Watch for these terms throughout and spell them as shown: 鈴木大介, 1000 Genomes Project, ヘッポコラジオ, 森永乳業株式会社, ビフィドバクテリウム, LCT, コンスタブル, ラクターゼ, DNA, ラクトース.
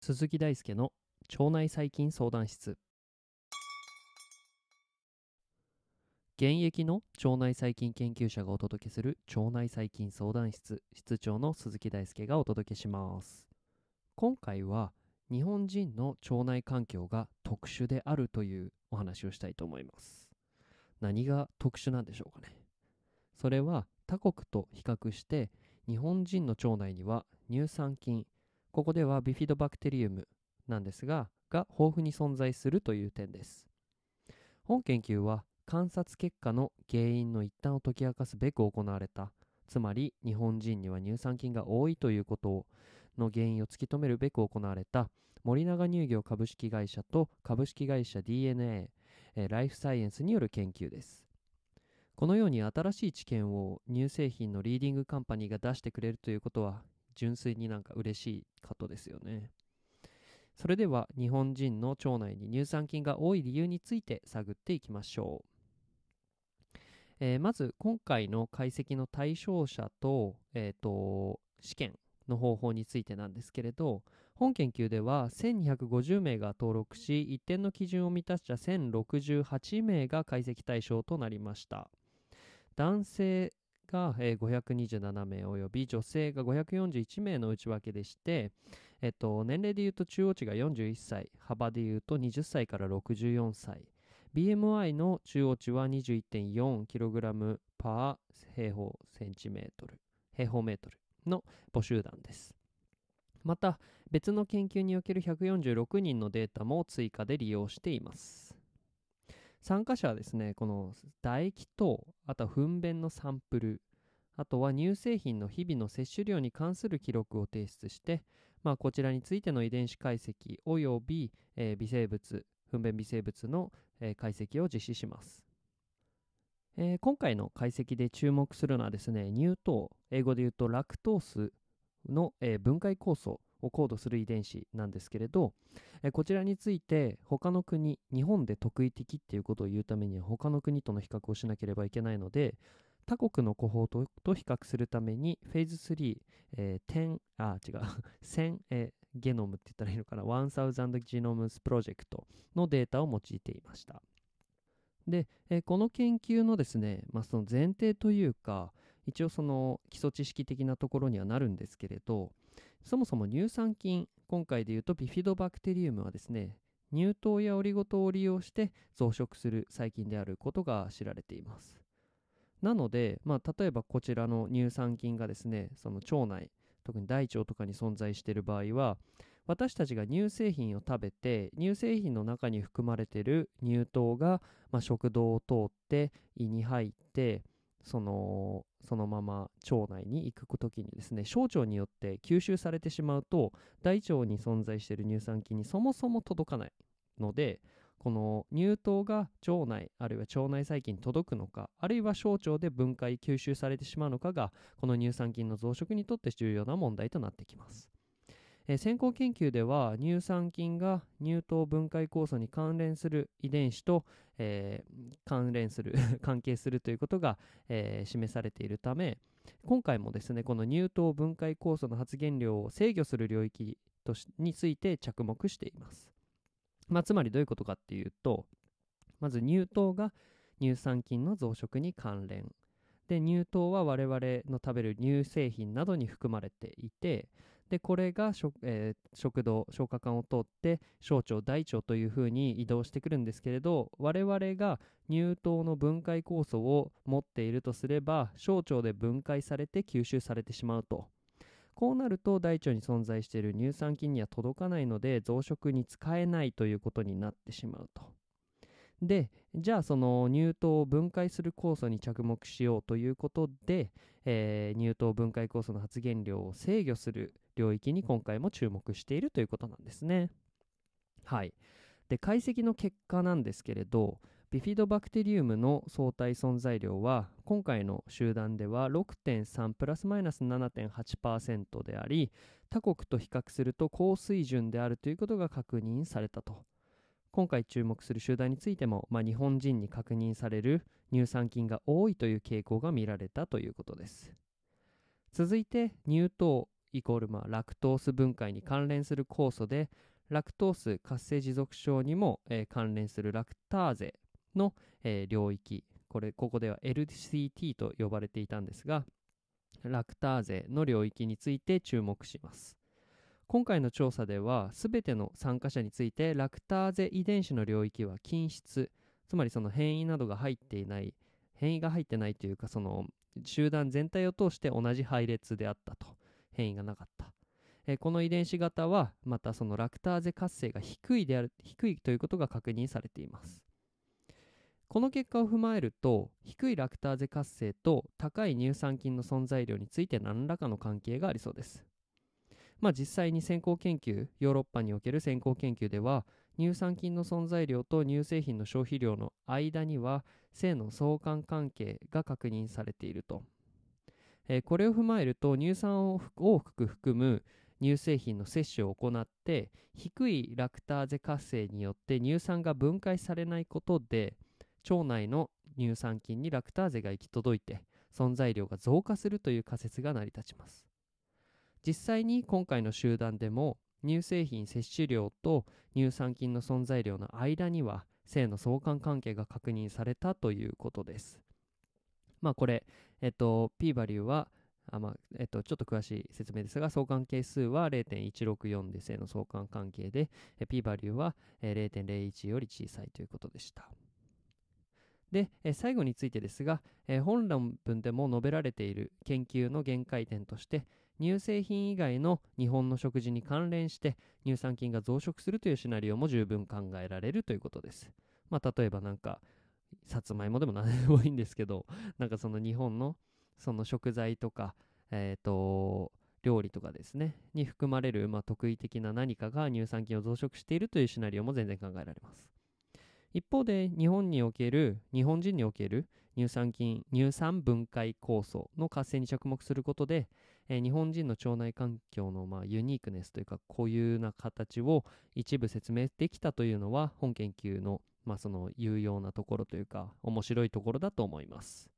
鈴木大介の腸内細菌相談室。現役の腸内細菌研究者がお届けする腸内細菌相談室、室長の鈴木大介がお届けします。今回は日本人の腸内環境が特殊であるというお話をしたいと思います。何が特殊なんでしょうかね。それは他国と比較して日本人の腸内には乳酸菌、ここではビフィドバクテリウムなんですが豊富に存在するという点です。本研究は観察結果の原因の一端を解き明かすべく行われた、つまり日本人には乳酸菌が多いということの原因を突き止めるべく行われた森永乳業株式会社と株式会社 DNA ライフサイエンスによる研究です。このように新しい知見を乳製品のリーディングカンパニーが出してくれるということは純粋に嬉しいことですよね。それでは日本人の腸内に乳酸菌が多い理由について探っていきましょう。まず今回の解析の対象者と、試験の方法についてなんですけれど、本研究では1250名が登録し、一定の基準を満たした1068名が解析対象となりました。男性が527名および女性が541名の内訳でして、年齢でいうと中央値が41歳、幅でいうと20歳から64歳、BMI の中央値は 21.4kg パー平方メートルの母集団です。また別の研究における146人のデータも追加で利用しています。参加者はですね、この唾液と、あとは糞便のサンプル、あとは乳製品の日々の摂取量に関する記録を提出して、こちらについての遺伝子解析および、微生物、糞便微生物の、解析を実施します。今回の解析で注目するのはですね、乳糖、英語で言うとラクトースの、分解酵素をコードする遺伝子なんですけれど、こちらについて他の国、日本で特異的っていうことを言うためには他の国との比較をしなければいけないので、他国のコホートと比較するためにフェーズ3、1000、ゲノムって言ったらいいのかな、1000 Genomes Project のデータを用いていました。で、この研究のですね、その前提というか、一応その基礎知識的なところにはなるんですけれど、そもそも乳酸菌、今回でいうとビフィドバクテリウムはですね、乳糖やオリゴ糖を利用して増殖する細菌であることが知られています。なので、例えばこちらの乳酸菌がですね、その腸内、特に大腸とかに存在している場合は、私たちが乳製品を食べて、乳製品の中に含まれている乳糖が、食道を通って胃に入って、そのまま腸内に行くときにですね、小腸によって吸収されてしまうと、大腸に存在している乳酸菌にそもそも届かないので、この乳糖が腸内あるいは腸内細菌に届くのか、あるいは小腸で分解吸収されてしまうのかが、この乳酸菌の増殖にとって重要な問題となってきます。先行研究では乳酸菌が乳糖分解酵素に関連する遺伝子と、関係するということが、示されているため、今回もですね、この乳糖分解酵素の発現量を制御する領域について着目しています。つまりどういうことかっていうと、まず乳糖が乳酸菌の増殖に関連で、乳糖は我々の食べる乳製品などに含まれていて、でこれが食道、消化管を通って小腸、大腸というふうに移動してくるんですけれど、我々が乳糖の分解酵素を持っているとすれば、小腸で分解されて吸収されてしまうと、こうなると大腸に存在している乳酸菌には届かないので、増殖に使えないということになってしまうと。でじゃあその乳糖を分解する酵素に着目しようということで、乳糖分解酵素の発現量を制御する領域に今回も注目しているということなんですね。はい。で解析の結果なんですけれど、ビフィドバクテリウムの相対存在量は今回の集団では 6.3 プラスマイナス 7.8% であり、他国と比較すると高水準であるということが確認されたと。今回注目する集団についても、日本人に確認される乳酸菌が多いという傾向が見られたということです。続いて乳糖イコールラクトース分解に関連する酵素で、ラクトース活性持続症にも、関連するラクターゼの、領域、ここでは LCT と呼ばれていたんですが、ラクターゼの領域について注目します。今回の調査では全ての参加者についてラクターゼ遺伝子の領域は均質、つまりその変異などが入っていない、変異が入ってないというか、その集団全体を通して同じ配列であったと、変異がなかった。この遺伝子型はまたそのラクターゼ活性が低いということが確認されています。この結果を踏まえると、低いラクターゼ活性と高い乳酸菌の存在量について何らかの関係がありそうです。実際に先行研究、ヨーロッパにおける先行研究では、乳酸菌の存在量と乳製品の消費量の間には正の相関関係が確認されていると。これを踏まえると、乳酸を多く含む乳製品の摂取を行って、低いラクターゼ活性によって乳酸が分解されないことで、腸内の乳酸菌にラクターゼが行き届いて存在量が増加するという仮説が成り立ちます。実際に今回の集団でも、乳製品摂取量と乳酸菌の存在量の間には正の相関関係が確認されたということです。これ、P バリューはちょっと詳しい説明ですが、相関係数は 0.164 で正の相関関係で、P バリューは 0.01 より小さいということでした。で、最後についてですが、本論文でも述べられている研究の限界点として、乳製品以外の日本の食事に関連して乳酸菌が増殖するというシナリオも十分考えられるということです。例えばさつまいもでも何でもいいんですけど、その日本のその食材とか、料理とかですねに含まれる、特異的な何かが乳酸菌を増殖しているというシナリオも全然考えられます。一方で日本人における乳酸分解酵素の活性に着目することで、日本人の腸内環境のユニークネスというか固有な形を一部説明できたというのは、本研究のその有用なところというか面白いところだと思います。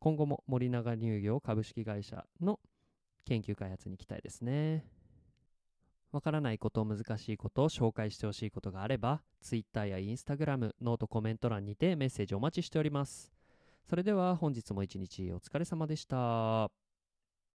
今後も森永乳業株式会社の研究開発に期待ですね。わからないこと、難しいことを紹介してほしいことがあれば、Twitter や Instagram、ノート、コメント欄にてメッセージお待ちしております。それでは本日も一日お疲れ様でした。